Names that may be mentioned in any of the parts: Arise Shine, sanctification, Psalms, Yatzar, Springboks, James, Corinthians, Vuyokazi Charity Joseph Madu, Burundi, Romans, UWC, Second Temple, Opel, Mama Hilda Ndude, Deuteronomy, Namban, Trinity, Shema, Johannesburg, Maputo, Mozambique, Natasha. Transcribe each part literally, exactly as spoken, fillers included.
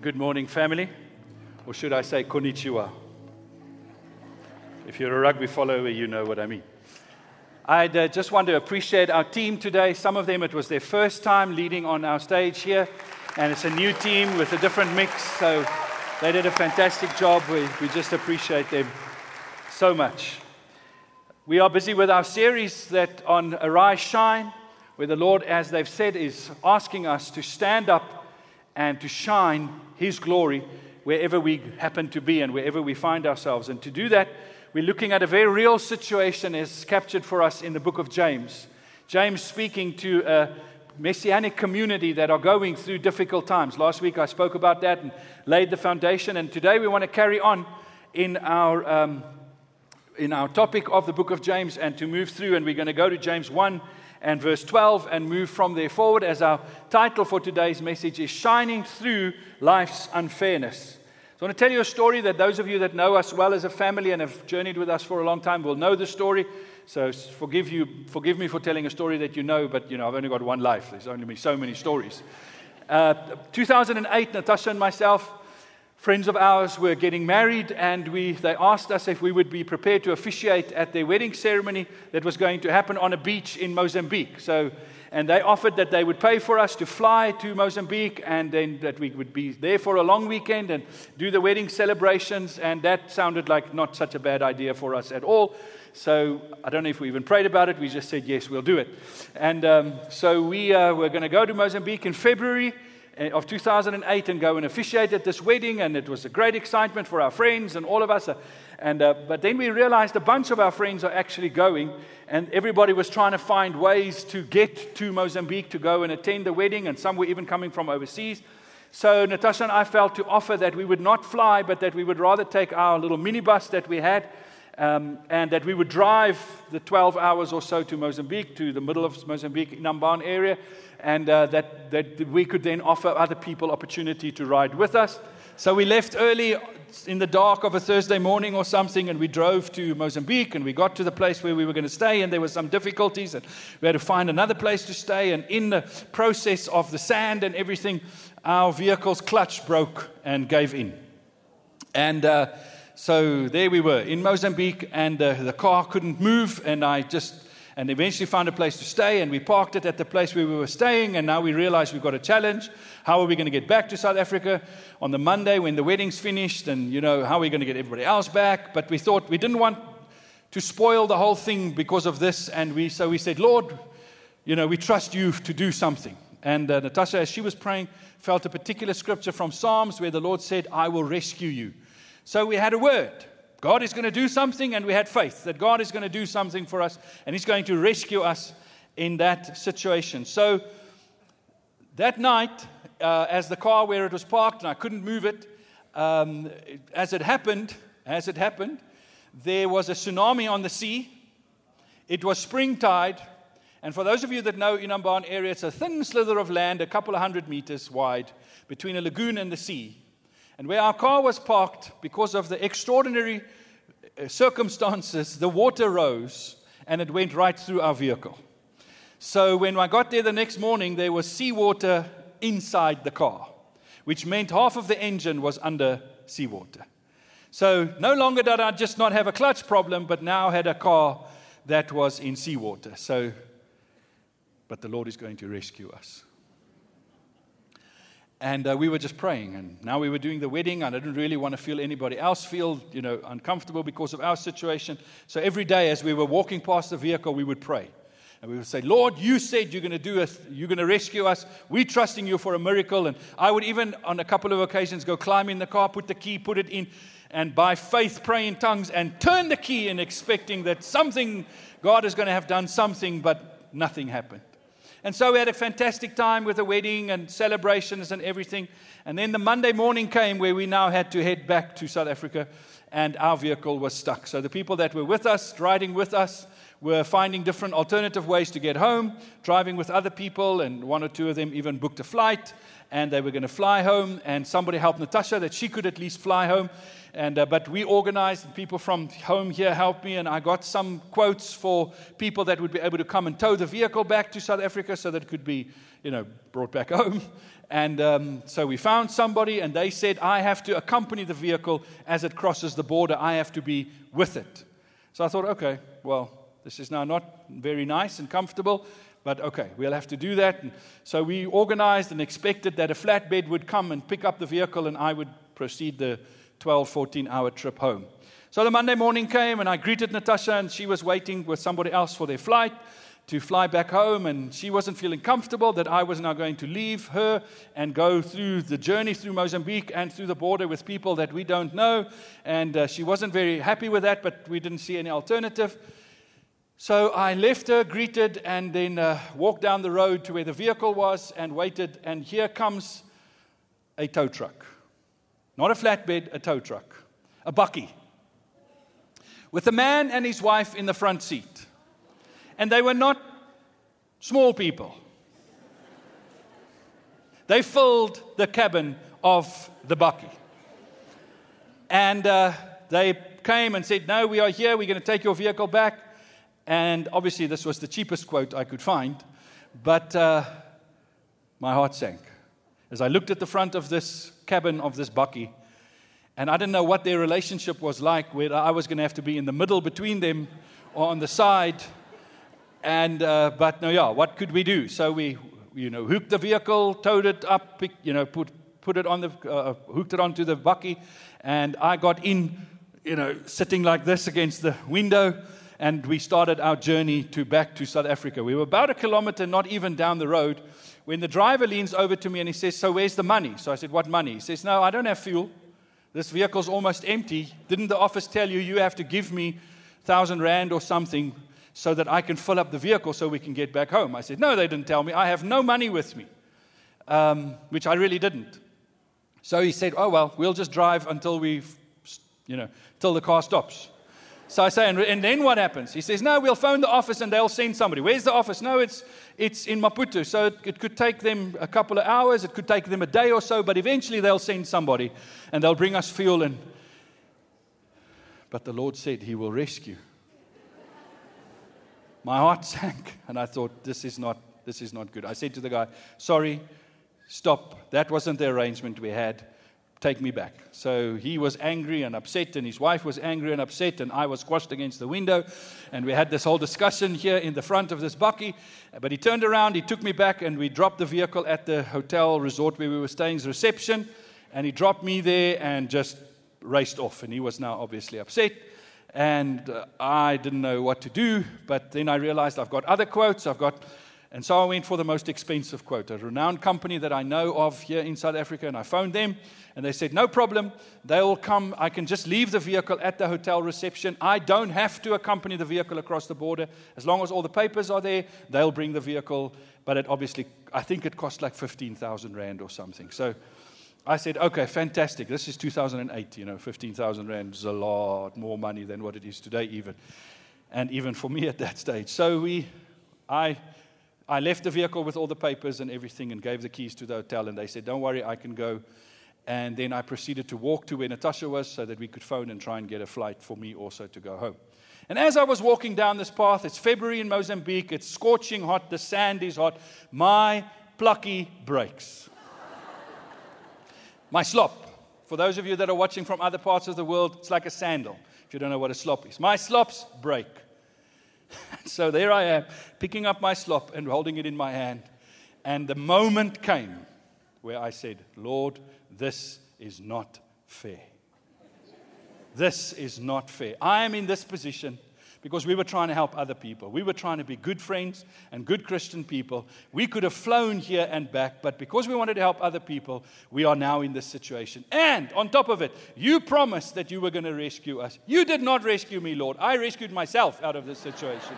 Good morning, family, or should I say konnichiwa? If you're a rugby follower, you know what I mean. I uh, just want to appreciate our team today. Some of them, it was their first time leading on our stage here, and it's a new team with a different mix, so they did a fantastic job. We, we just appreciate them so much. We are busy with our series that on Arise Shine, where the Lord, as they've said, is asking us to stand up and to shine His glory wherever we happen to be and wherever we find ourselves. And to do that, we're looking at a very real situation as captured for us in the book of James. James speaking to a messianic community that are going through difficult times. Last week I spoke about that and laid the foundation. And today we want to carry on in our um, in our topic of the book of James and to move through. And we're going to go to James one. And verse twelve, and move from there forward, as our title for today's message is Shining Through Life's Unfairness. So I want to tell you a story that those of you that know us well as a family and have journeyed with us for a long time will know the story. So forgive you, forgive me for telling a story that you know, but you know, I've only got one life. There's only so many stories. Uh, two thousand eight, Natasha and myself, friends of ours, were getting married, and we they asked us if we would be prepared to officiate at their wedding ceremony that was going to happen on a beach in Mozambique. So, and they offered that they would pay for us to fly to Mozambique, and then that we would be there for a long weekend and do the wedding celebrations, and that sounded like not such a bad idea for us at all. So I don't know if we even prayed about it. We just said, yes, we'll do it. And um, so we uh, were going to go to Mozambique in February of two thousand eight and go and officiate at this wedding, and it was a great excitement for our friends and all of us. And uh, but then we realized a bunch of our friends are actually going, and everybody was trying to find ways to get to Mozambique to go and attend the wedding, and some were even coming from overseas. So Natasha and I felt to offer that we would not fly, but that we would rather take our little minibus that we had, um, and that we would drive the twelve hours or so to Mozambique, to the middle of Mozambique, Namban area, and uh, that, that we could then offer other people opportunity to ride with us. So we left early in the dark of a Thursday morning or something, and we drove to Mozambique, and we got to the place where we were going to stay, and there were some difficulties, and we had to find another place to stay, and in the process of the sand and everything, our vehicle's clutch broke and gave in. And uh, so there we were in Mozambique, and uh, the car couldn't move, and I just... And eventually found a place to stay, and we parked it at the place where we were staying, and now we realize we've got a challenge. How are we going to get back to South Africa on the Monday when the wedding's finished, and, you know, how are we going to get everybody else back? But we thought we didn't want to spoil the whole thing because of this, and we so we said, Lord, you know, we trust you to do something. And uh, Natasha, as she was praying, felt a particular scripture from Psalms where the Lord said, I will rescue you. So we had a word. God is going to do something, and we had faith that God is going to do something for us, and He's going to rescue us in that situation. So that night, uh, as the car where it was parked, and I couldn't move it, um, as it happened, as it happened, there was a tsunami on the sea. It was springtide, and for those of you that know Inamban area, it's a thin slither of land, a couple of hundred meters wide, between a lagoon and the sea. And where our car was parked, because of the extraordinary circumstances, the water rose and it went right through our vehicle. So when I got there the next morning, there was seawater inside the car, which meant half of the engine was under seawater. So no longer did I just not have a clutch problem, but now had a car that was in seawater. So, but the Lord is going to rescue us. And uh, we were just praying, and now we were doing the wedding, and I didn't really want to feel anybody else feel, you know, uncomfortable because of our situation. So every day as we were walking past the vehicle, we would pray. And we would say, Lord, you said you're going to do it. You're going to rescue us. We're trusting you for a miracle. And I would even, on a couple of occasions, go climb in the car, put the key, put it in, and by faith pray in tongues and turn the key in expecting that something, God is going to have done something, but nothing happened. And so we had a fantastic time with the wedding and celebrations and everything. And then the Monday morning came where we now had to head back to South Africa, and our vehicle was stuck. So the people that were with us, riding with us, were finding different alternative ways to get home, driving with other people, and one or two of them even booked a flight, and they were going to fly home, and somebody helped Natasha that she could at least fly home. And uh, but we organized, and people from home here helped me, and I got some quotes for people that would be able to come and tow the vehicle back to South Africa so that it could be, you know, brought back home. And um, so we found somebody, and they said, I have to accompany the vehicle as it crosses the border. I have to be with it. So I thought, okay, well, this is now not very nice and comfortable, but okay, we'll have to do that. And so we organized and expected that a flatbed would come and pick up the vehicle, and I would proceed the twelve, fourteen-hour trip home. So the Monday morning came, and I greeted Natasha, and she was waiting with somebody else for their flight to fly back home, and she wasn't feeling comfortable that I was now going to leave her and go through the journey through Mozambique and through the border with people that we don't know, and uh, she wasn't very happy with that, but we didn't see any alternative. So I left her, greeted, and then uh, walked down the road to where the vehicle was and waited, and here comes a tow truck. Not a flatbed, a tow truck. A bucky. With a man and his wife in the front seat. And they were not small people. They filled the cabin of the bucky. And uh, they came and said, no, we are here, we're going to take your vehicle back. And obviously this was the cheapest quote I could find. But uh, my heart sank as I looked at the front of this cabin of this bucky. And I didn't know what their relationship was like, whether I was going to have to be in the middle between them or on the side. And, uh, but no, yeah, what could we do? So we, you know, hooked the vehicle, towed it up, pick, you know, put put it on the, uh, hooked it onto the bucky. And I got in, you know, sitting like this against the window. And we started our journey to back to South Africa. We were about a kilometer, not even down the road, when the driver leans over to me and he says, so where's the money? So I said, what money? He says, no, I don't have fuel. This vehicle's almost empty. Didn't the office tell you you have to give me one thousand rand or something so that I can fill up the vehicle so we can get back home? I said, no, they didn't tell me. I have no money with me, um, which I really didn't. So he said, oh, well, we'll just drive until we've, you know, till the car stops. So I say, and, and then what happens? He says, no, we'll phone the office and they'll send somebody. Where's the office? No, it's it's in Maputo. So it, it could take them a couple of hours. It could take them a day or so. But eventually they'll send somebody and they'll bring us fuel. And But the Lord said he will rescue. My heart sank. And I thought, this is not this is not good. I said to the guy, sorry, stop. That wasn't the arrangement we had. Take me back. So he was angry and upset, and his wife was angry and upset, and I was squashed against the window, and we had this whole discussion here in the front of this bucky. But he turned around, he took me back, and we dropped the vehicle at the hotel resort where we were staying's reception, and he dropped me there and just raced off, and he was now obviously upset, and uh, I didn't know what to do. But then I realized I've got other quotes, I've got... And so I went for the most expensive quote, a renowned company that I know of here in South Africa, and I phoned them, and they said, no problem, they'll come, I can just leave the vehicle at the hotel reception, I don't have to accompany the vehicle across the border, as long as all the papers are there, they'll bring the vehicle, but it obviously, I think it cost like fifteen thousand rand or something. So I said, okay, fantastic, this is two thousand eight, you know, fifteen thousand rand is a lot more money than what it is today even, and even for me at that stage. So we, I... I left the vehicle with all the papers and everything and gave the keys to the hotel, and they said, don't worry, I can go. And then I proceeded to walk to where Natasha was so that we could phone and try and get a flight for me also to go home. And as I was walking down this path, it's February in Mozambique, it's scorching hot, the sand is hot, my plucky breaks. My slop. For those of you that are watching from other parts of the world, it's like a sandal, if you don't know what a slop is. My slops break. So there I am, picking up my slop and holding it in my hand. And the moment came where I said, Lord, this is not fair. This is not fair. I am in this position because we were trying to help other people. We were trying to be good friends and good Christian people. We could have flown here and back, but because we wanted to help other people, we are now in this situation. And on top of it, you promised that you were going to rescue us. You did not rescue me, Lord. I rescued myself out of this situation.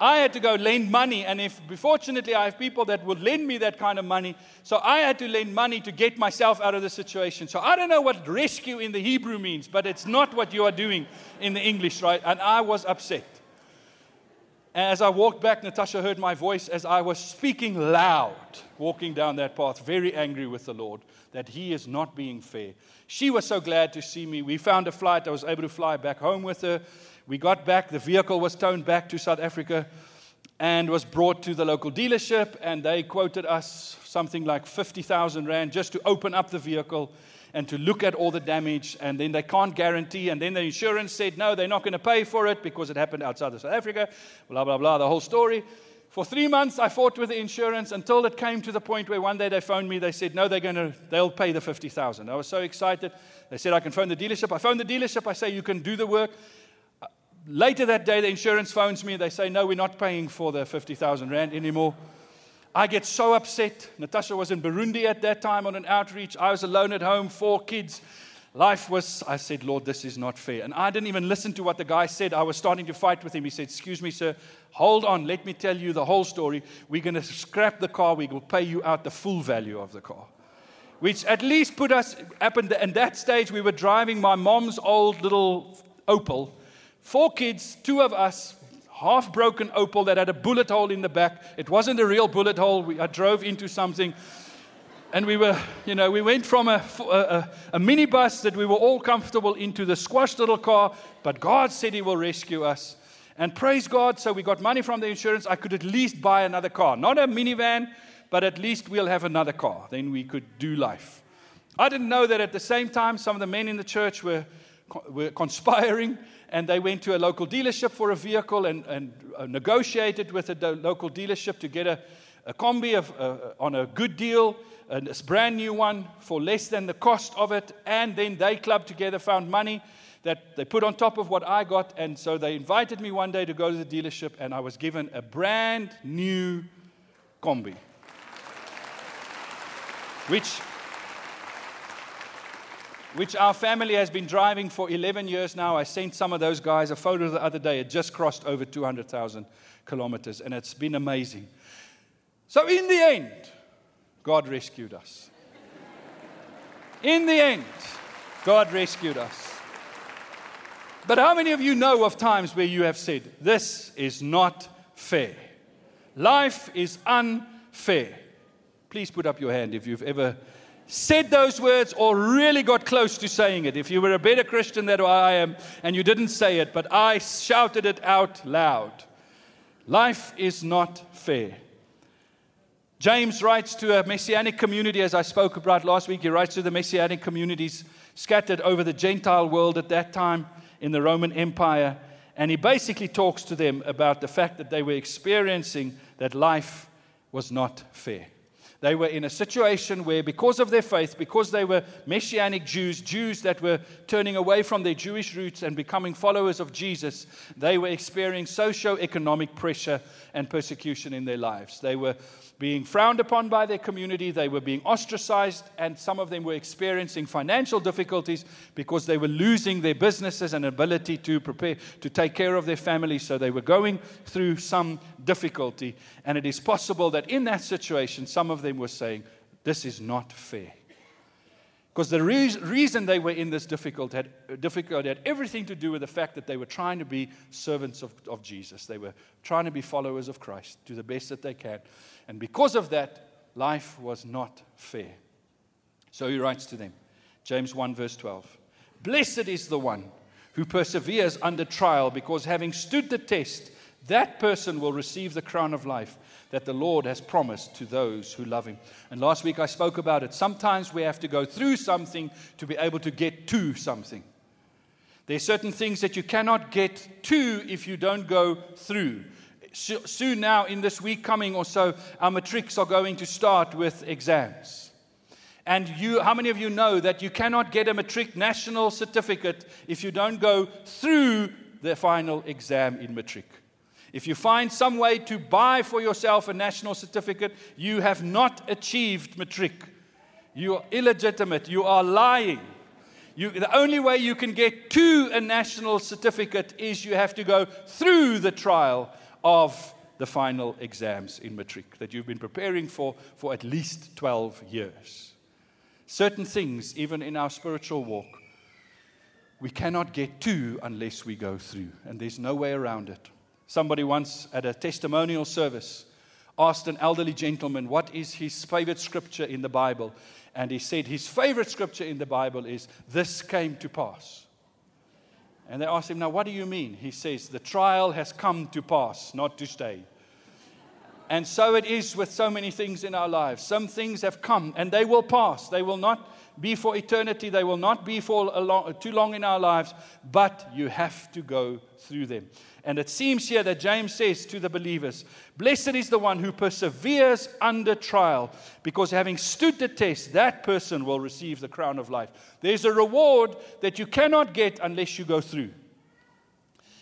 I had to go lend money, and if fortunately I have people that would lend me that kind of money, so I had to lend money to get myself out of the situation. So I don't know what rescue in the Hebrew means, but it's not what you are doing in the English, right? And I was upset. As I walked back, Natasha heard my voice as I was speaking loud, walking down that path, very angry with the Lord that he is not being fair. She was so glad to see me. We found a flight. I was able to fly back home with her. We got back. The vehicle was towed back to South Africa and was brought to the local dealership, and they quoted us something like fifty thousand rand just to open up the vehicle and to look at all the damage, and then they can't guarantee, and then the insurance said, no, they're not going to pay for it because it happened outside of South Africa, blah, blah, blah, the whole story. For three months, I fought with the insurance until it came to the point where one day they phoned me. They said, no, they're going to, they'll pay the fifty thousand. I was so excited. They said, I can phone the dealership. I phoned the dealership. I say, you can do the work. Later that day, the insurance phones me. They say, no, we're not paying for the fifty thousand rand anymore. I get so upset. Natasha was in Burundi at that time on an outreach. I was alone at home, four kids. Life was, I said, Lord, this is not fair. And I didn't even listen to what the guy said. I was starting to fight with him. He said, excuse me, sir, hold on. Let me tell you the whole story. We're going to scrap the car. We will pay you out the full value of the car. Which at least put us up in, the, in that stage. We were driving my mom's old little Opel. Four kids, two of us. Half-broken Opel that had a bullet hole in the back. It wasn't a real bullet hole. We, I drove into something, and we were, you know, we went from a, a, a minibus that we were all comfortable into the squashed little car, but God said He will rescue us. And praise God, so we got money from the insurance. I could at least buy another car. Not a minivan, but at least we'll have another car. Then we could do life. I didn't know that at the same time, some of the men in the church were were conspiring, and they went to a local dealership for a vehicle and, and uh, negotiated with a do- local dealership to get a, a combi of, uh, on a good deal, and a brand new one for less than the cost of it, and then they clubbed together, found money that they put on top of what I got, and so they invited me one day to go to the dealership, and I was given a brand new combi, which... which our family has been driving for eleven years now. I sent some of those guys a photo the other day. It just crossed over two hundred thousand kilometers, and it's been amazing. So in the end, God rescued us. In the end, God rescued us. But how many of you know of times where you have said, this is not fair? Life is unfair. Please put up your hand if you've ever said those words or really got close to saying it. If you were a better Christian than I am and you didn't say it, but I shouted it out loud. Life is not fair. James writes to a messianic community, as I spoke about last week. He writes to the messianic communities scattered over the Gentile world at that time in the Roman Empire, and he basically talks to them about the fact that they were experiencing that life was not fair. They were in a situation where, because of their faith, because they were Messianic Jews, Jews that were turning away from their Jewish roots and becoming followers of Jesus, they were experiencing socio-economic pressure and persecution in their lives. They were being frowned upon by their community, they were being ostracized, and some of them were experiencing financial difficulties because they were losing their businesses and ability to prepare, to take care of their families, so they were going through some difficulty. And it is possible that in that situation, some of them were saying, this is not fair. Because the re- reason they were in this difficulty had, difficulty had everything to do with the fact that they were trying to be servants of, of Jesus. They were trying to be followers of Christ to the best that they can. And because of that, life was not fair. So he writes to them, James one verse twelve, blessed is the one who perseveres under trial, because having stood the test, that person will receive the crown of life that the Lord has promised to those who love Him. And last week I spoke about it. Sometimes we have to go through something to be able to get to something. There are certain things that you cannot get to if you don't go through. Soon now, in this week coming or so, our matrics are going to start with exams. And you, how many of you know that you cannot get a matric national certificate if you don't go through the final exam in matric? If you find some way to buy for yourself a national certificate, you have not achieved matric. You are illegitimate. You are lying. You, the only way you can get to a national certificate is you have to go through the trial of the final exams in matric that you've been preparing for for at least twelve years. Certain things, even in our spiritual walk, we cannot get to unless we go through, and there's no way around it. Somebody once at a testimonial service asked an elderly gentleman what is his favorite scripture in the Bible. And he said his favorite scripture in the Bible is, "This came to pass." And they asked him, "Now what do you mean?" He says, "The trial has come to pass, not to stay." And so it is with so many things in our lives. Some things have come and they will pass. They will not be for eternity. They will not be for a long, too long in our lives. But you have to go through them. And it seems here that James says to the believers, "Blessed is the one who perseveres under trial, because having stood the test, that person will receive the crown of life." There's a reward that you cannot get unless you go through.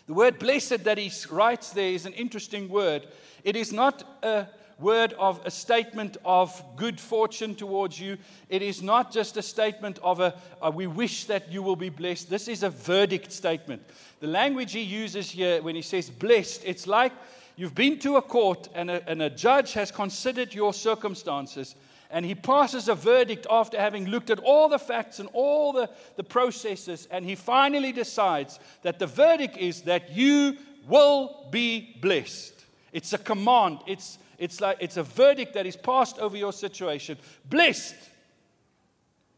The word blessed that he writes there is an interesting word. It is not a word of a statement of good fortune towards you. It is not just a statement of a, a we wish that you will be blessed. This is a verdict statement. The language he uses here when he says blessed, it's like you've been to a court and a, and a judge has considered your circumstances, and he passes a verdict after having looked at all the facts and all the, the processes, and he finally decides that the verdict is that you will be blessed. It's a command. It's it's like it's a verdict that is passed over your situation. Blessed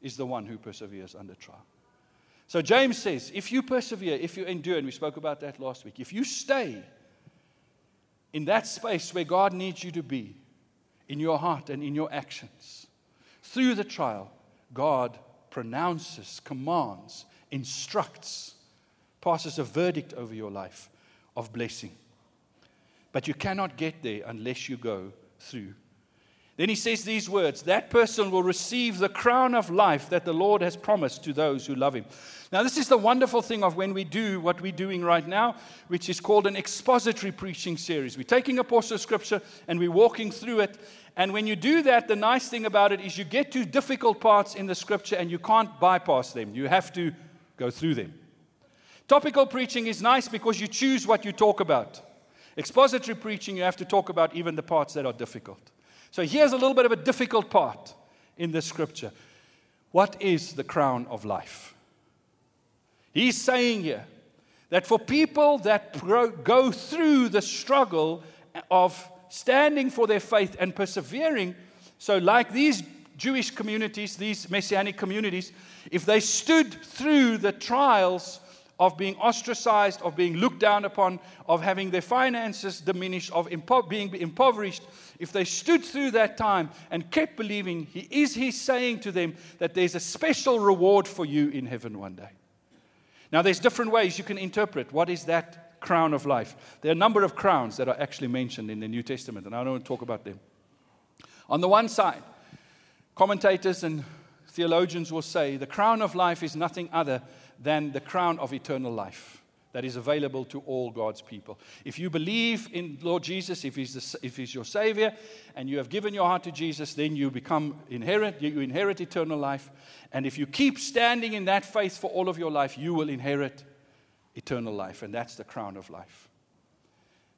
is the one who perseveres under trial. So James says, if you persevere, if you endure, and we spoke about that last week, if you stay in that space where God needs you to be, in your heart and in your actions, through the trial, God pronounces, commands, instructs, passes a verdict over your life of blessing. But you cannot get there unless you go through. Then he says these words, "That person will receive the crown of life that the Lord has promised to those who love him." Now, this is the wonderful thing of when we do what we're doing right now, which is called an expository preaching series. We're taking a portion of Scripture and we're walking through it. And when you do that, the nice thing about it is you get to difficult parts in the Scripture and you can't bypass them. You have to go through them. Topical preaching is nice because you choose what you talk about. Expository preaching, you have to talk about even the parts that are difficult. So here's a little bit of a difficult part in this scripture. What is the crown of life? He's saying here that for people that pro- go through the struggle of standing for their faith and persevering, so like these Jewish communities, these Messianic communities, if they stood through the trials of being ostracized, of being looked down upon, of having their finances diminished, of impo- being impoverished, if they stood through that time and kept believing, he is he saying to them that there's a special reward for you in heaven one day. Now, there's different ways you can interpret what is that crown of life. There are a number of crowns that are actually mentioned in the New Testament, and I don't want to talk about them. On the one side, commentators and theologians will say the crown of life is nothing other than the crown of eternal life that is available to all God's people. If you believe in Lord Jesus, if he's, the, if he's your Savior, and you have given your heart to Jesus, then you become inherit, you inherit eternal life. And if you keep standing in that faith for all of your life, you will inherit eternal life. And that's the crown of life.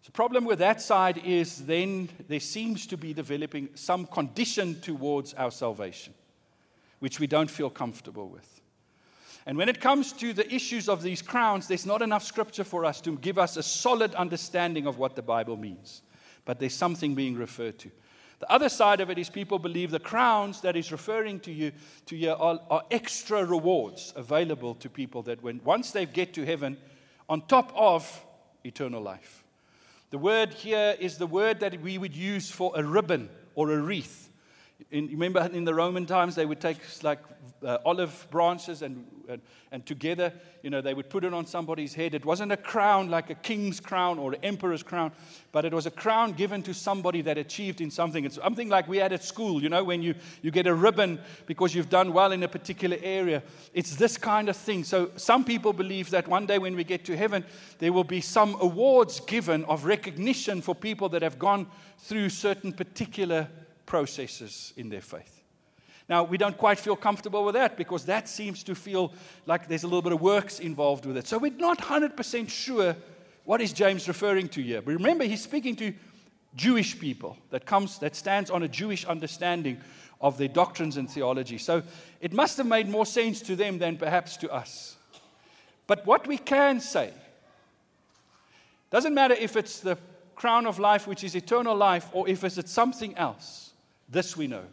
The problem with that side is then there seems to be developing some condition towards our salvation, which we don't feel comfortable with. And when it comes to the issues of these crowns, there's not enough scripture for us to give us a solid understanding of what the Bible means. But there's something being referred to. The other side of it is people believe the crowns that is referring to you to you are, are extra rewards available to people that when once they get to heaven, on top of eternal life. The word here is the word that we would use for a ribbon or a wreath. In, remember in the Roman times, they would take like uh, olive branches and, and and together, you know, they would put it on somebody's head. It wasn't a crown like a king's crown or an emperor's crown, but it was a crown given to somebody that achieved in something. It's something like we had at school, you know, when you, you get a ribbon because you've done well in a particular area. It's this kind of thing. So some people believe that one day when we get to heaven, there will be some awards given of recognition for people that have gone through certain particular processes in their faith. Now, we don't quite feel comfortable with that because that seems to feel like there's a little bit of works involved with it. So we're not one hundred percent sure what is James referring to here. But remember, he's speaking to Jewish people that comes that stands on a Jewish understanding of their doctrines and theology. So it must have made more sense to them than perhaps to us. But what we can say Doesn't matter if it's the crown of life, which is eternal life, or if it's something else. This we know,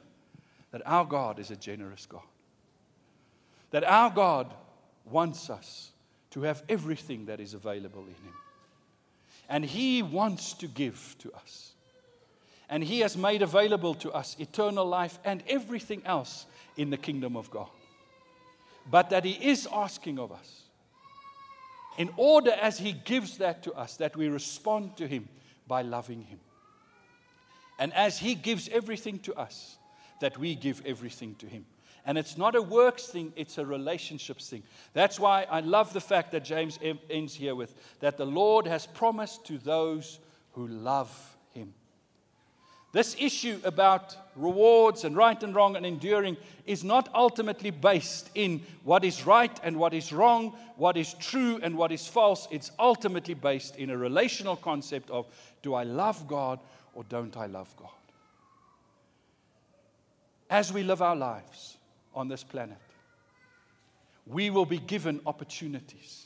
that our God is a generous God. That our God wants us to have everything that is available in Him. And He wants to give to us. And He has made available to us eternal life and everything else in the kingdom of God. But that He is asking of us, in order as He gives that to us, that we respond to Him by loving Him. And as He gives everything to us, that we give everything to Him. And it's not a works thing, it's a relationships thing. That's why I love the fact that James ends here with, that the Lord has promised to those who love Him. This issue about rewards and right and wrong and enduring is not ultimately based in what is right and what is wrong, what is true and what is false. It's ultimately based in a relational concept of, do I love God or don't I love God? As we live our lives on this planet, we will be given opportunities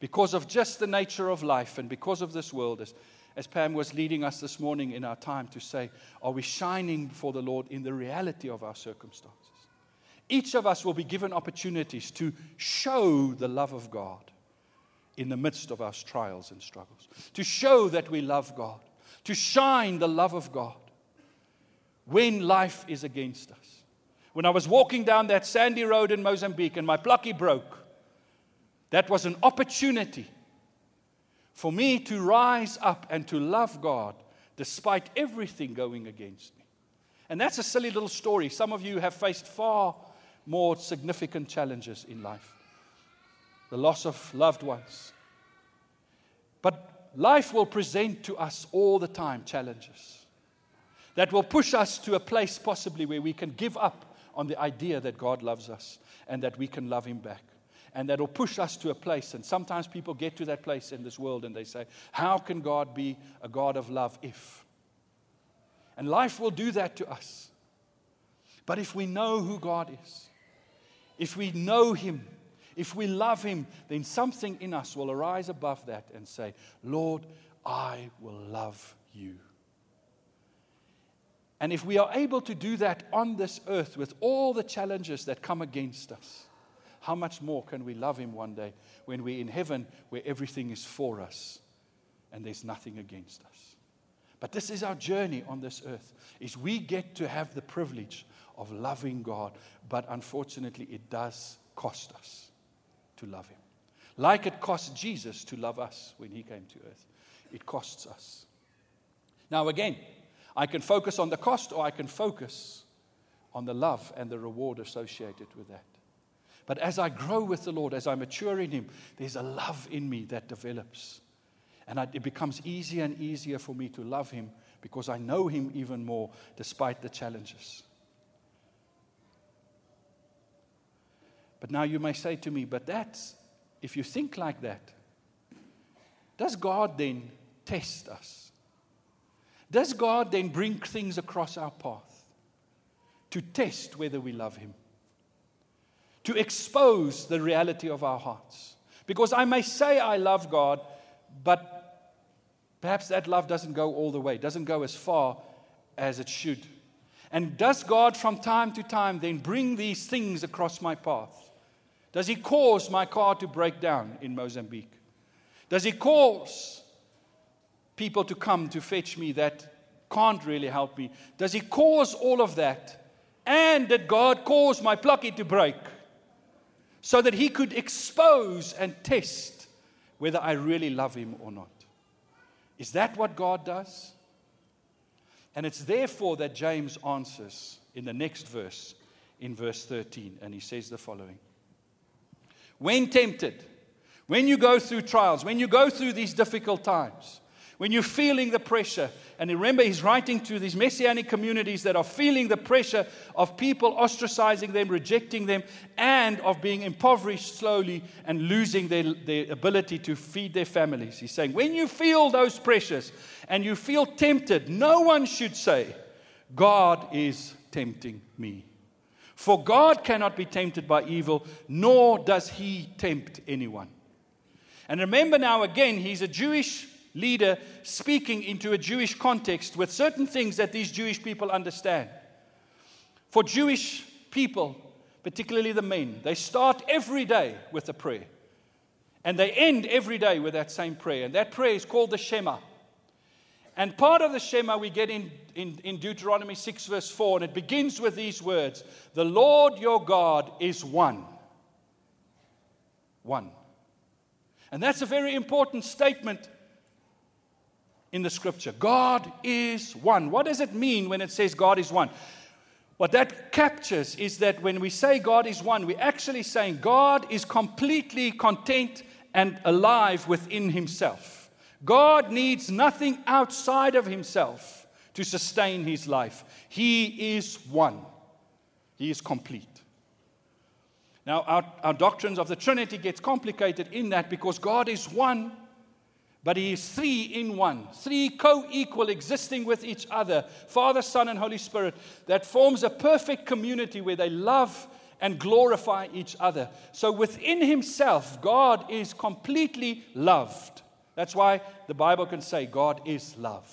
because of just the nature of life and because of this world. As, as Pam was leading us this morning in our time to say, are we shining for the Lord in the reality of our circumstances? Each of us will be given opportunities to show the love of God in the midst of our trials and struggles, to show that we love God, to shine the love of God when life is against us. When I was walking down that sandy road in Mozambique and my plucky broke, that was an opportunity for me to rise up and to love God despite everything going against me. And that's a silly little story. Some of you have faced far more significant challenges in life. The loss of loved ones. But life will present to us all the time challenges that will push us to a place possibly where we can give up on the idea that God loves us and that we can love Him back. And that'll push us to a place. And sometimes people get to that place in this world and they say, how can God be a God of love if? And life will do that to us. But if we know who God is, if we know Him, if we love Him, then something in us will arise above that and say, Lord, I will love You. And if we are able to do that on this earth with all the challenges that come against us, how much more can we love Him one day when we're in heaven where everything is for us and there's nothing against us? But this is our journey on this earth, is we get to have the privilege of loving God, but unfortunately it does cost us to love Him. Like it cost Jesus to love us when He came to earth. It costs us. Now again, I can focus on the cost, or I can focus on the love and the reward associated with that. But as I grow with the Lord, as I mature in Him, there's a love in me that develops. And I, it becomes easier and easier for me to love Him because I know Him even more despite the challenges. But now you may say to me, but that's, if you think like that, does God then test us? Does God then bring things across our path to test whether we love Him? To expose the reality of our hearts? Because I may say I love God, but perhaps that love doesn't go all the way, doesn't go as far as it should. And does God from time to time then bring these things across my path? Does He cause my car to break down in Mozambique? Does He cause people to come to fetch me that can't really help me? Does He cause all of that? And did God cause my plucky to break so that He could expose and test whether I really love Him or not? Is that what God does? And it's therefore that James answers in the next verse, in verse thirteen, and he says the following. When tempted, when you go through trials, when you go through these difficult times, when you're feeling the pressure, and remember he's writing to these messianic communities that are feeling the pressure of people ostracizing them, rejecting them, and of being impoverished slowly and losing their, their ability to feed their families. He's saying, when you feel those pressures and you feel tempted, no one should say, God is tempting me. For God cannot be tempted by evil, nor does He tempt anyone. And remember now, again, he's a Jewish leader speaking into a Jewish context with certain things that these Jewish people understand. For Jewish people, particularly the men, they start every day with a prayer. And they end every day with that same prayer. And that prayer is called the Shema. And part of the Shema we get in, in, in Deuteronomy six verse four, and it begins with these words: the Lord your God is one. One. And that's a very important statement in the scripture. God is one. What does it mean when it says God is one? What that captures is that when we say God is one, we're actually saying God is completely content and alive within himself. God needs nothing outside of himself to sustain his life. He is one. He is complete. Now, our, our doctrines of the Trinity gets complicated in that, because God is one, but he is three in one, three co-equal existing with each other, Father, Son, and Holy Spirit, that forms a perfect community where they love and glorify each other. So within himself, God is completely loved. That's why the Bible can say God is love,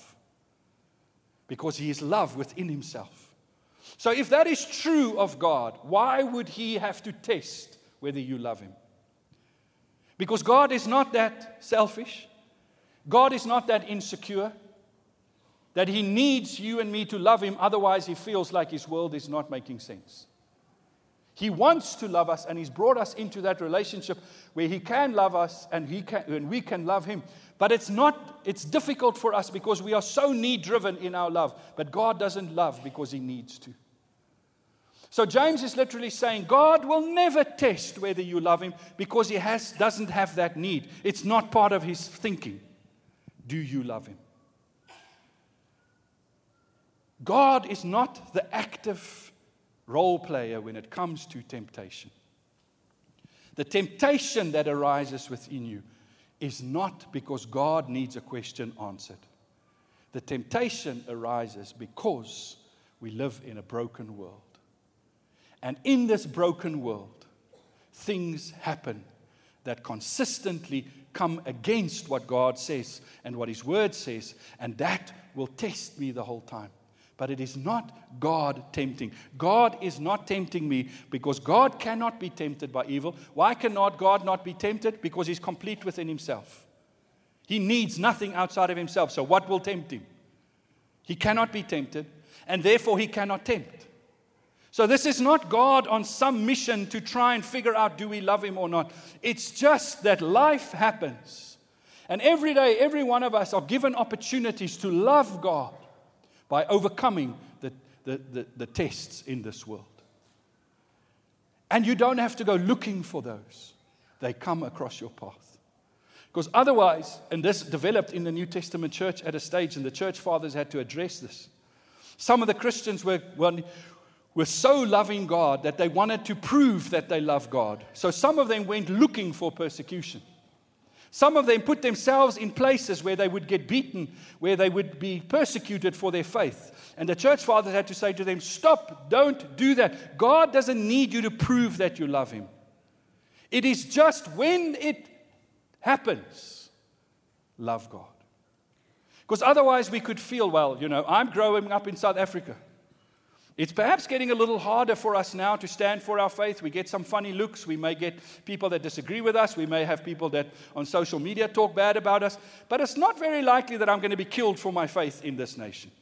because he is love within himself. So if that is true of God, why would he have to test whether you love him? Because God is not that selfish. God is not that insecure that he needs you and me to love him, otherwise he feels like his world is not making sense. He wants to love us, and he's brought us into that relationship where he can love us and, he can, and we can love him. But it's not, it's difficult for us because we are so need-driven in our love. But God doesn't love because he needs to. So James is literally saying God will never test whether you love him, because he has, doesn't have that need. It's not part of his thinking. Do you love him? God is not the active role player when it comes to temptation. The temptation that arises within you is not because God needs a question answered. The temptation arises because we live in a broken world. And in this broken world, things happen that consistently come against what God says and what his word says, and that will test me the whole time. But it is not God tempting. God is not tempting me, because God cannot be tempted by evil. Why cannot God not be tempted? Because he's complete within himself. He needs nothing outside of himself. So what will tempt him? He cannot be tempted, and therefore he cannot tempt. So this is not God on some mission to try and figure out, do we love him or not? It's just that life happens. And every day, every one of us are given opportunities to love God by overcoming the, the, the, the tests in this world. And you don't have to go looking for those. They come across your path. Because otherwise, and this developed in the New Testament church at a stage, and the church fathers had to address this. Some of the Christians were... were were so loving God that they wanted to prove that they love God. So some of them went looking for persecution. Some of them put themselves in places where they would get beaten, where they would be persecuted for their faith. And the church fathers had to say to them, stop, don't do that. God doesn't need you to prove that you love him. It is just when it happens, love God. Because otherwise we could feel, well, you know, I'm growing up in South Africa. It's perhaps getting a little harder for us now to stand for our faith. We get some funny looks. We may get people that disagree with us. We may have people that on social media talk bad about us. But it's not very likely that I'm going to be killed for my faith in this nation.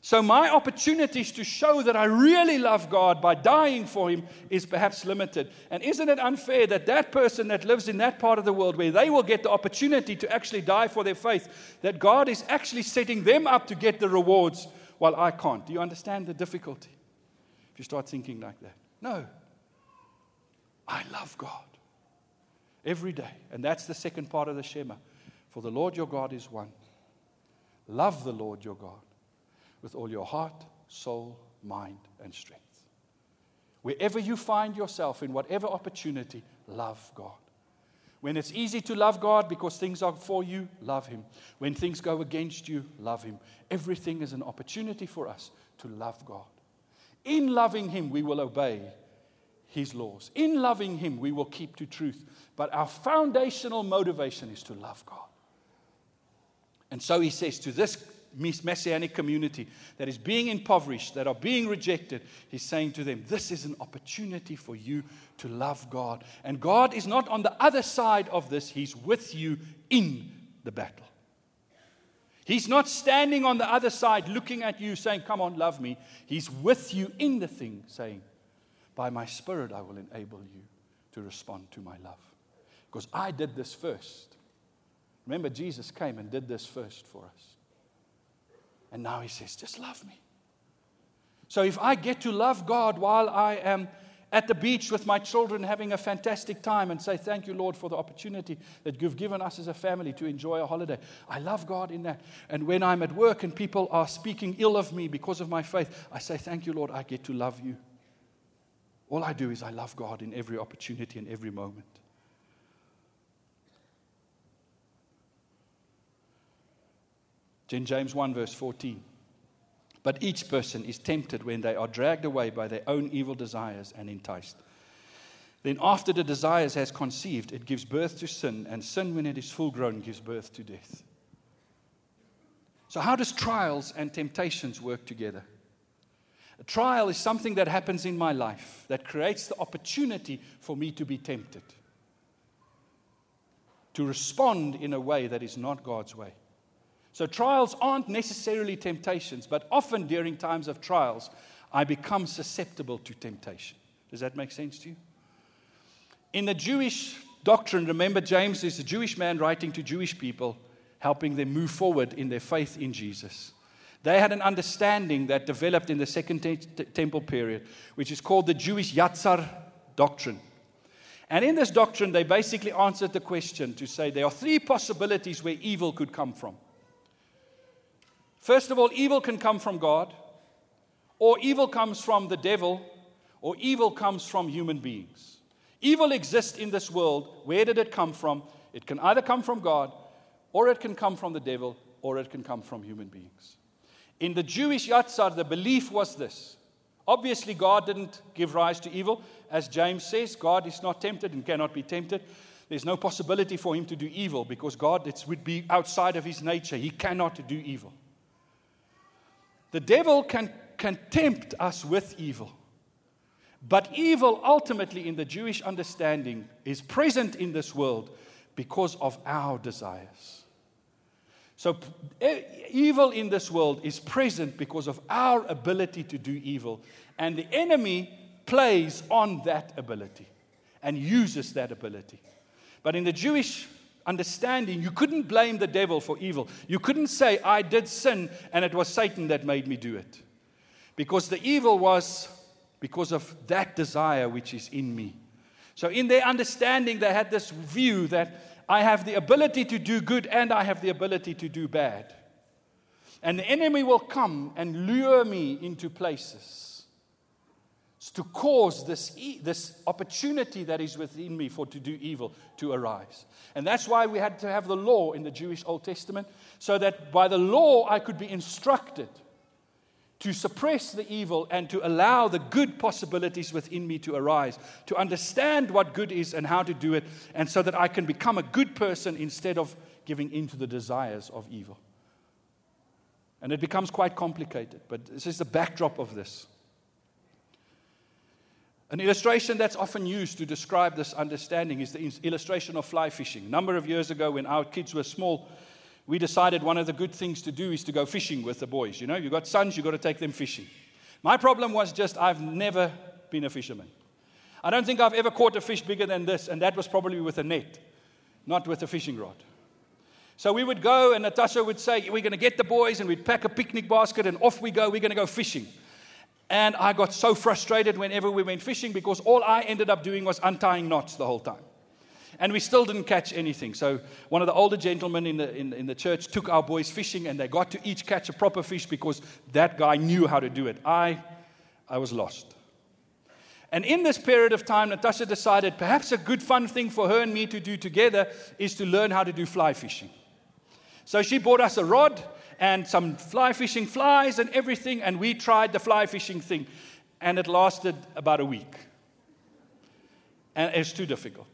So my opportunities to show that I really love God by dying for him is perhaps limited. And isn't it unfair that that person that lives in that part of the world where they will get the opportunity to actually die for their faith, that God is actually setting them up to get the rewards? Well, I can't. Do you understand the difficulty if you start thinking like that? No. I love God every day. And that's the second part of the Shema. For the Lord your God is one. Love the Lord your God with all your heart, soul, mind, and strength. Wherever you find yourself, in whatever opportunity, love God. When it's easy to love God because things are for you, love him. When things go against you, love him. Everything is an opportunity for us to love God. In loving him, we will obey his laws. In loving him, we will keep to truth. But our foundational motivation is to love God. And so he says to this messianic community that is being impoverished, that are being rejected, he's saying to them, this is an opportunity for you to love God. And God is not on the other side of this. He's with you in the battle. He's not standing on the other side looking at you saying, come on, love me. He's with you in the thing saying, by my spirit I will enable you to respond to my love. Because I did this first. Remember, Jesus came and did this first for us. And now he says, just love me. So if I get to love God while I am at the beach with my children having a fantastic time and say, thank you, Lord, for the opportunity that you've given us as a family to enjoy a holiday. I love God in that. And when I'm at work and people are speaking ill of me because of my faith, I say, thank you, Lord, I get to love you. All I do is I love God in every opportunity and every moment. In James one verse fourteen, but each person is tempted when they are dragged away by their own evil desires and enticed. Then after the desires has conceived, it gives birth to sin, and sin when it is full grown gives birth to death. So how does trials and temptations work together? A trial is something that happens in my life that creates the opportunity for me to be tempted, to respond in a way that is not God's way. So trials aren't necessarily temptations, but often during times of trials, I become susceptible to temptation. Does that make sense to you? In the Jewish doctrine, remember James is a Jewish man writing to Jewish people, helping them move forward in their faith in Jesus. They had an understanding that developed in the Second Temple period, which is called the Jewish Yatzar doctrine. And in this doctrine, they basically answered the question to say there are three possibilities where evil could come from. First of all, evil can come from God, or evil comes from the devil, or evil comes from human beings. Evil exists in this world. Where did it come from? It can either come from God, or it can come from the devil, or it can come from human beings. In the Jewish Yatzar, the belief was this. Obviously, God didn't give rise to evil. As James says, God is not tempted and cannot be tempted. There's no possibility for him to do evil because God, it would be outside of his nature. He cannot do evil. The devil can, can tempt us with evil. But evil ultimately in the Jewish understanding is present in this world because of our desires. So e- evil in this world is present because of our ability to do evil. And the enemy plays on that ability and uses that ability. But in the Jewish understanding, you couldn't blame the devil for evil. You couldn't say, I did sin and it was Satan that made me do it. Because the evil was because of that desire which is in me. So in their understanding, they had this view that I have the ability to do good and I have the ability to do bad. And the enemy will come and lure me into places to cause this, e- this opportunity that is within me for to do evil to arise. And that's why we had to have the law in the Jewish Old Testament, so that by the law I could be instructed to suppress the evil and to allow the good possibilities within me to arise, to understand what good is and how to do it, and so that I can become a good person instead of giving in to the desires of evil. And it becomes quite complicated, but this is the backdrop of this. An illustration that's often used to describe this understanding is the illustration of fly fishing. A number of years ago when our kids were small, we decided one of the good things to do is to go fishing with the boys. You know, you've got sons, you've got to take them fishing. My problem was just I've never been a fisherman. I don't think I've ever caught a fish bigger than this, and that was probably with a net, not with a fishing rod. So we would go, and Natasha would say, we're going to get the boys, and we'd pack a picnic basket, and off we go, we're going to go fishing. And I got so frustrated whenever we went fishing because all I ended up doing was untying knots the whole time. And we still didn't catch anything. So one of the older gentlemen in the in, in the church took our boys fishing, and they got to each catch a proper fish because that guy knew how to do it. I, I was lost. And in this period of time, Natasha decided perhaps a good fun thing for her and me to do together is to learn how to do fly fishing. So she bought us a rod and some fly fishing flies and everything, and we tried the fly fishing thing. And it lasted about a week. and it's too difficult.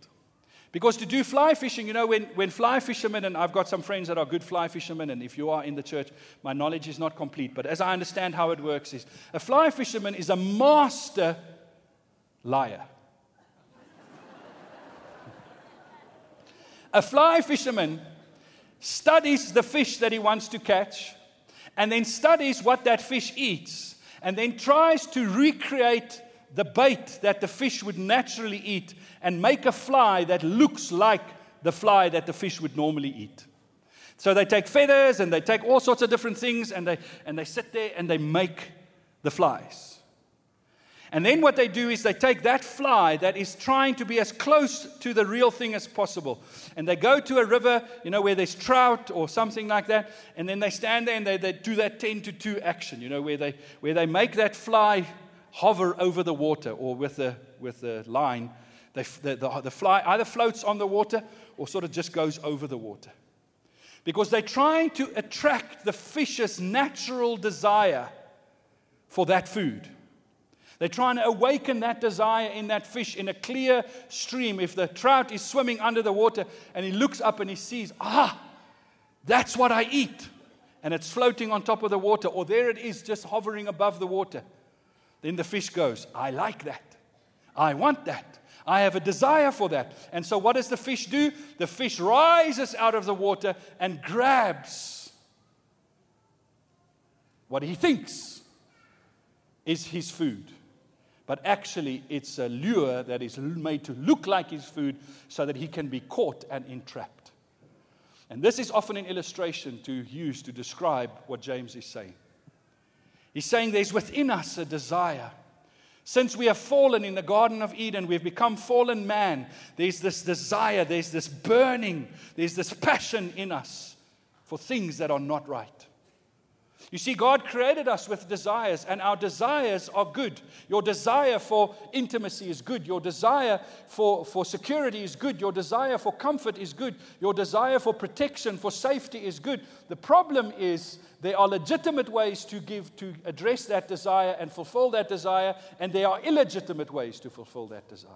Because to do fly fishing, you know, when, when fly fishermen, and I've got some friends that are good fly fishermen, and if you are in the church, my knowledge is not complete, but as I understand how it works is, a fly fisherman is a master liar. A fly fisherman studies the fish that he wants to catch, and then studies what that fish eats, and then tries to recreate the bait that the fish would naturally eat and make a fly that looks like the fly that the fish would normally eat. So they take feathers and they take all sorts of different things and they and they sit there and they make the flies. And then what they do is they take that fly that is trying to be as close to the real thing as possible. And they go to a river, you know, where there's trout or something like that. And then they stand there and they, they do that ten to two action, you know, where they where they make that fly hover over the water, or with the with the line, they, the, the, the fly either floats on the water or sort of just goes over the water. Because they're trying to attract the fish's natural desire for that food. They're trying to awaken that desire in that fish in a clear stream. If the trout is swimming under the water and he looks up and he sees, ah, that's what I eat. And it's floating on top of the water, or there it is just hovering above the water. Then the fish goes, I like that. I want that. I have a desire for that. And so what does the fish do? The fish rises out of the water and grabs what he thinks is his food. But actually, it's a lure that is made to look like his food so that he can be caught and entrapped. And this is often an illustration to use to describe what James is saying. He's saying there's within us a desire. Since we have fallen in the Garden of Eden, we've become fallen man. There's this desire, there's this burning, there's this passion in us for things that are not right. You see, God created us with desires, and our desires are good. Your desire for intimacy is good. Your desire for, for security is good. Your desire for comfort is good. Your desire for protection, for safety is good. The problem is there are legitimate ways to give, to address that desire and fulfill that desire, and there are illegitimate ways to fulfill that desire.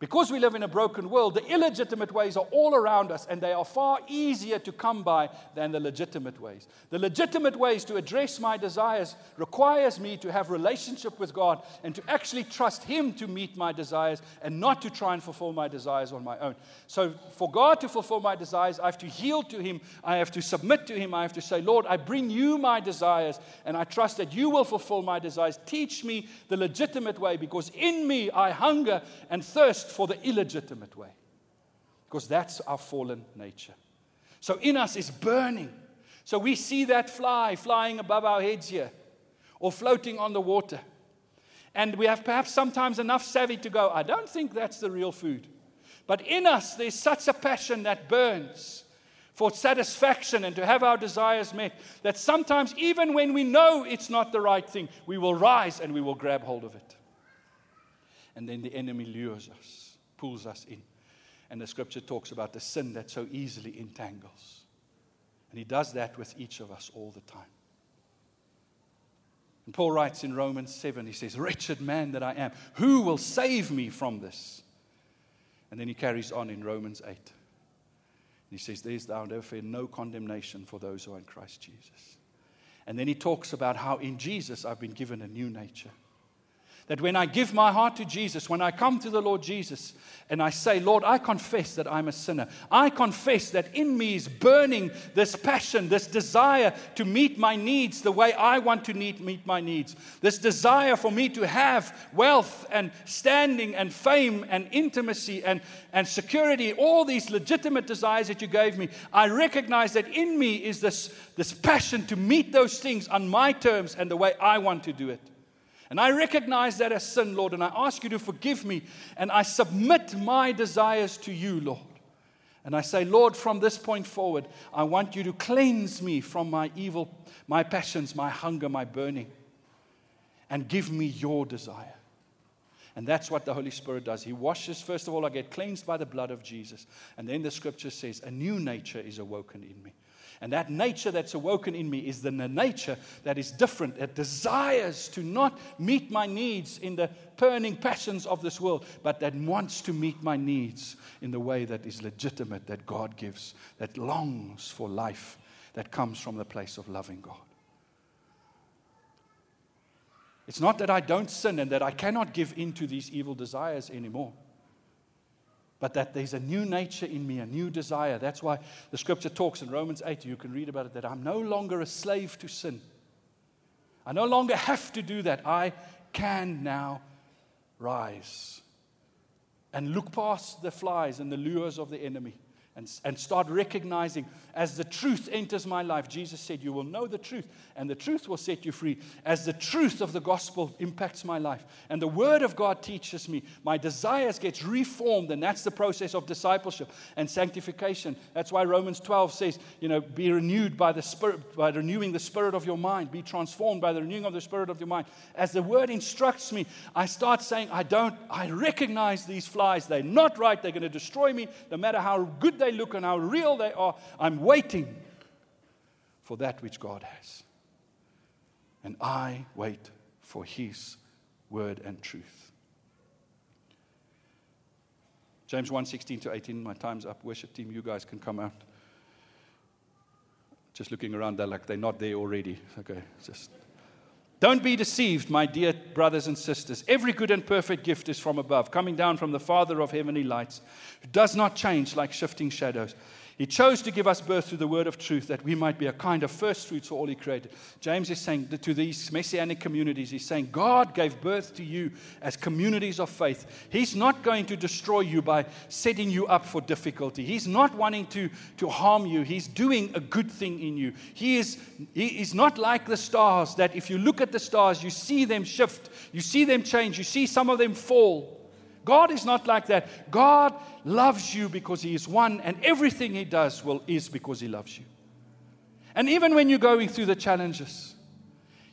Because we live in a broken world, the illegitimate ways are all around us, and they are far easier to come by than the legitimate ways. The legitimate ways to address my desires requires me to have relationship with God and to actually trust Him to meet my desires and not to try and fulfill my desires on my own. So for God to fulfill my desires, I have to yield to Him. I have to submit to Him. I have to say, Lord, I bring you my desires, and I trust that you will fulfill my desires. Teach me the legitimate way, because in me I hunger and thirst for the illegitimate way, because that's our fallen nature. So in us is burning. So we see that fly flying above our heads here, or floating on the water, and we have perhaps sometimes enough savvy to go, I don't think that's the real food. But in us there's such a passion that burns for satisfaction and to have our desires met, that sometimes even when we know it's not the right thing, we will rise and we will grab hold of it. And then the enemy lures us, pulls us in. And the scripture talks about the sin that so easily entangles. And he does that with each of us all the time. And Paul writes in Romans seven, he says, wretched man that I am, who will save me from this? And then he carries on in Romans eight. And he says, there is now therefore no condemnation for those who are in Christ Jesus. And then he talks about how in Jesus I've been given a new nature. That when I give my heart to Jesus, when I come to the Lord Jesus and I say, Lord, I confess that I'm a sinner. I confess that in me is burning this passion, this desire to meet my needs the way I want to need, meet my needs. This desire for me to have wealth and standing and fame and intimacy and, and security, all these legitimate desires that you gave me. I recognize that in me is this, this passion to meet those things on my terms and the way I want to do it. And I recognize that as sin, Lord, and I ask you to forgive me, and I submit my desires to you, Lord. And I say, Lord, from this point forward, I want you to cleanse me from my evil, my passions, my hunger, my burning, and give me your desire. And that's what the Holy Spirit does. He washes, first of all, I get cleansed by the blood of Jesus. And then the scripture says, a new nature is awoken in me. And that nature that's awoken in me is the nature that is different, that desires to not meet my needs in the burning passions of this world, but that wants to meet my needs in the way that is legitimate, that God gives, that longs for life, that comes from the place of loving God. It's not that I don't sin and that I cannot give in to these evil desires anymore, but that there's a new nature in me, a new desire. That's why the scripture talks in Romans eight, you can read about it, that I'm no longer a slave to sin. I no longer have to do that. I can now rise and look past the flies and the lures of the enemy and, and start recognizing as the truth enters my life. Jesus said, you will know the truth, and the truth will set you free. As the truth of the gospel impacts my life and the word of God teaches me, my desires gets reformed, and that's the process of discipleship and sanctification. That's why Romans twelve says, you know, be renewed by the Spirit, by renewing the spirit of your mind. Be transformed by the renewing of the spirit of your mind. As the word instructs me, I start saying, I don't, I recognize these flies. They're not right. They're going to destroy me. No matter how good they look and how real they are, I'm waiting for that which God has. And I wait for His word and truth. James one, sixteen to eighteen, my time's up. Worship team, you guys can come out. Just looking around, they're like, they're not there already. Okay, just... Don't be deceived, my dear brothers and sisters. Every good and perfect gift is from above, coming down from the Father of heavenly lights, who does not change like shifting shadows. He chose to give us birth through the word of truth, that we might be a kind of first fruits for all He created. James is saying that to these messianic communities, he's saying, God gave birth to you as communities of faith. He's not going to destroy you by setting you up for difficulty. He's not wanting to, to harm you. He's doing a good thing in you. He is, he is not like the stars, that if you look at the stars, you see them shift, you see them change, you see some of them fall. God is not like that. God loves you because He is one, and everything He does will is because He loves you. And even when you're going through the challenges,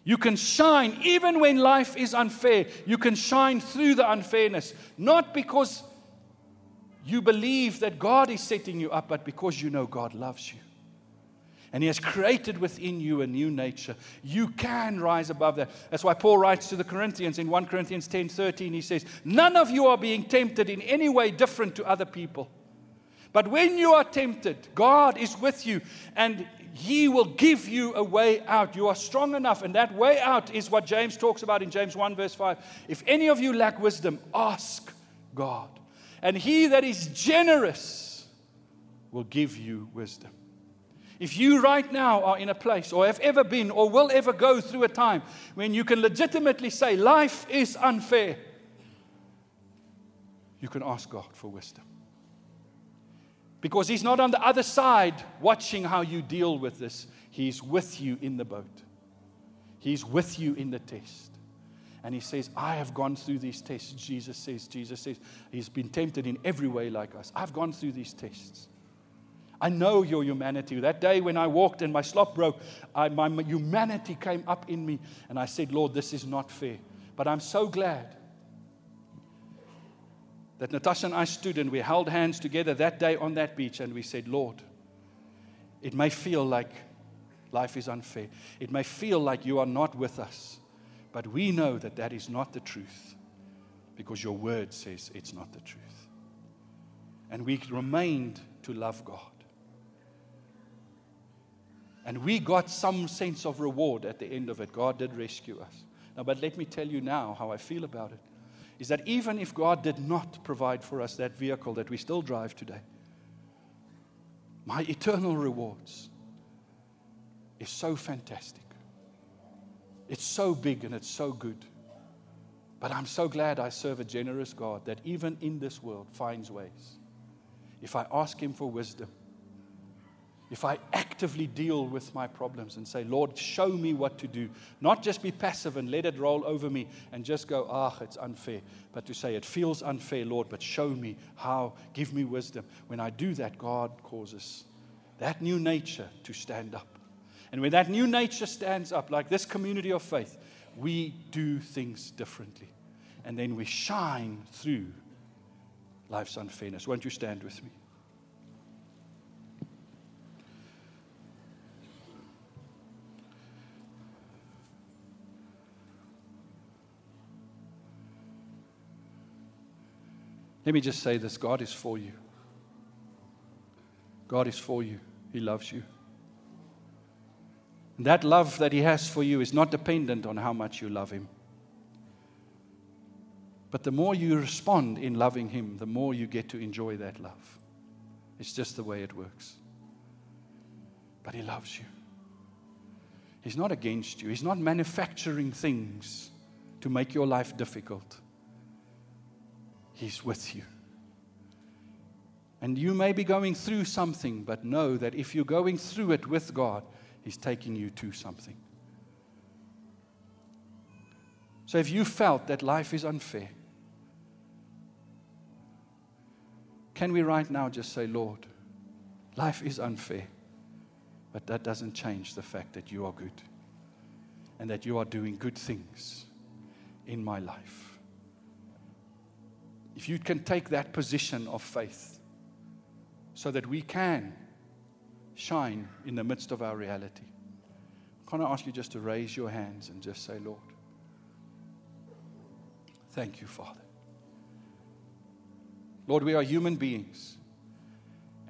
you can shine. Even when life is unfair, you can shine through the unfairness, not because you believe that God is setting you up, but because you know God loves you. And He has created within you a new nature. You can rise above that. That's why Paul writes to the Corinthians in First Corinthians ten thirteen. He says, none of you are being tempted in any way different to other people. But when you are tempted, God is with you, and He will give you a way out. You are strong enough, and that way out is what James talks about in James one verse five. If any of you lack wisdom, ask God. And He that is generous will give you wisdom. If you right now are in a place, or have ever been, or will ever go through a time when you can legitimately say, life is unfair, you can ask God for wisdom. Because He's not on the other side watching how you deal with this. He's with you in the boat. He's with you in the test. And He says, I have gone through these tests. Jesus says, Jesus says, He's been tempted in every way like us. I've gone through these tests. I know your humanity. That day when I walked and my slop broke, I, my humanity came up in me, and I said, Lord, this is not fair. But I'm so glad that Natasha and I stood and we held hands together that day on that beach, and we said, Lord, it may feel like life is unfair. It may feel like You are not with us, but we know that that is not the truth, because Your word says it's not the truth. And we remained to love God. And we got some sense of reward at the end of it. God did rescue us. Now, but let me tell you now how I feel about it, is that even if God did not provide for us that vehicle that we still drive today, my eternal rewards is so fantastic. It's so big and it's so good. But I'm so glad I serve a generous God that even in this world finds ways. If I ask Him for wisdom, if I actively deal with my problems and say, Lord, show me what to do, not just be passive and let it roll over me and just go, ah, it's unfair, but to say, it feels unfair, Lord, but show me how, give me wisdom. When I do that, God causes that new nature to stand up. And when that new nature stands up, like this community of faith, we do things differently. And then we shine through life's unfairness. Won't you stand with me? Let me just say this. God is for you. God is for you. He loves you. And that love that He has for you is not dependent on how much you love Him. But the more you respond in loving Him, the more you get to enjoy that love. It's just the way it works. But He loves you. He's not against you. He's not manufacturing things to make your life difficult. He's with you. And you may be going through something, but know that if you're going through it with God, He's taking you to something. So if you felt that life is unfair, can we right now just say, Lord, life is unfair, but that doesn't change the fact that you are good and that you are doing good things in my life. If you can take that position of faith so that we can shine in the midst of our reality, can I ask you just to raise your hands and just say, Lord, thank you, Father. Lord, we are human beings.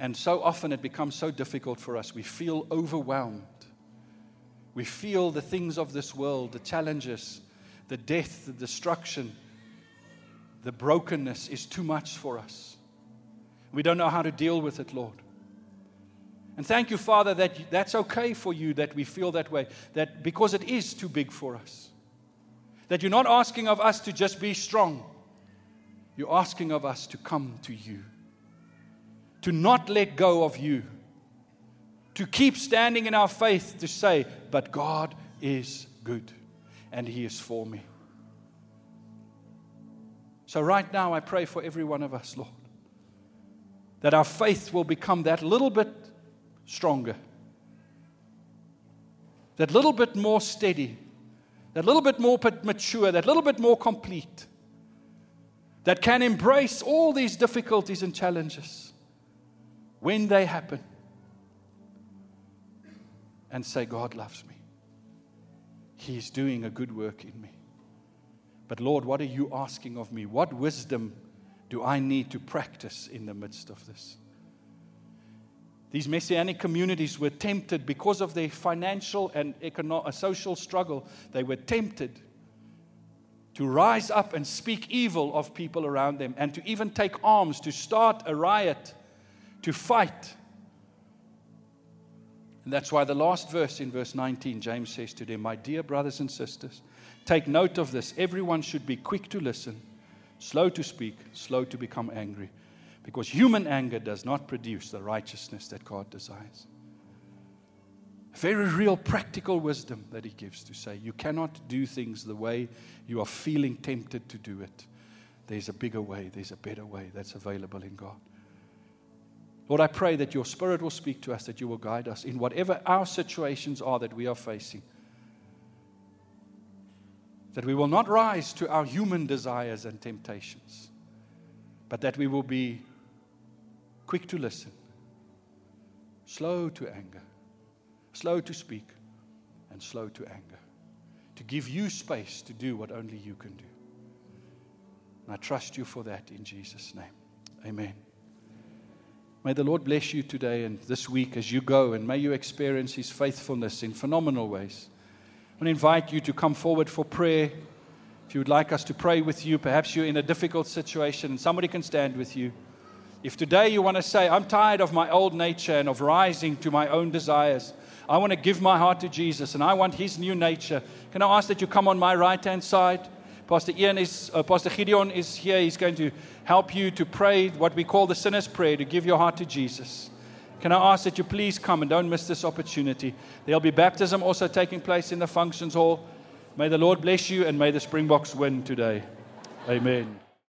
And so often it becomes so difficult for us. We feel overwhelmed. We feel the things of this world, the challenges, the death, the destruction, the brokenness is too much for us. We don't know how to deal with it, Lord. And thank you, Father, that that's okay for you that we feel that way, that because it is too big for us, that you're not asking of us to just be strong. You're asking of us to come to you, to not let go of you, to keep standing in our faith to say, but God is good and He is for me. So right now I pray for every one of us, Lord, that our faith will become that little bit stronger, that little bit more steady, that little bit more mature, that little bit more complete, that can embrace all these difficulties and challenges when they happen and say, God loves me. He's doing a good work in me. But Lord, what are you asking of me? What wisdom do I need to practice in the midst of this? These Messianic communities were tempted because of their financial and economic, social struggle. They were tempted to rise up and speak evil of people around them and to even take arms, to start a riot, to fight. And that's why the last verse in verse nineteen, James says to them, my dear brothers and sisters, take note of this. Everyone should be quick to listen, slow to speak, slow to become angry. Because human anger does not produce the righteousness that God desires. Very real practical wisdom that He gives to say, you cannot do things the way you are feeling tempted to do it. There's a bigger way, there's a better way that's available in God. Lord, I pray that your Spirit will speak to us, that you will guide us in whatever our situations are that we are facing. That we will not rise to our human desires and temptations, but that we will be quick to listen, slow to anger, slow to speak, and slow to anger, to give you space to do what only you can do. And I trust you for that in Jesus' name. Amen. May the Lord bless you today and this week as you go, and may you experience His faithfulness in phenomenal ways. I want to invite you to come forward for prayer. If you would like us to pray with you, perhaps you're in a difficult situation and somebody can stand with you. If today you want to say, I'm tired of my old nature and of rising to my own desires, I want to give my heart to Jesus and I want His new nature, can I ask that you come on my right-hand side? Pastor Ian is, uh, Pastor Gideon is here. He's going to help you to pray what we call the sinner's prayer, to give your heart to Jesus. Can I ask that you please come and don't miss this opportunity? There'll be baptism also taking place in the functions hall. May the Lord bless you and may the Springboks win today. Amen.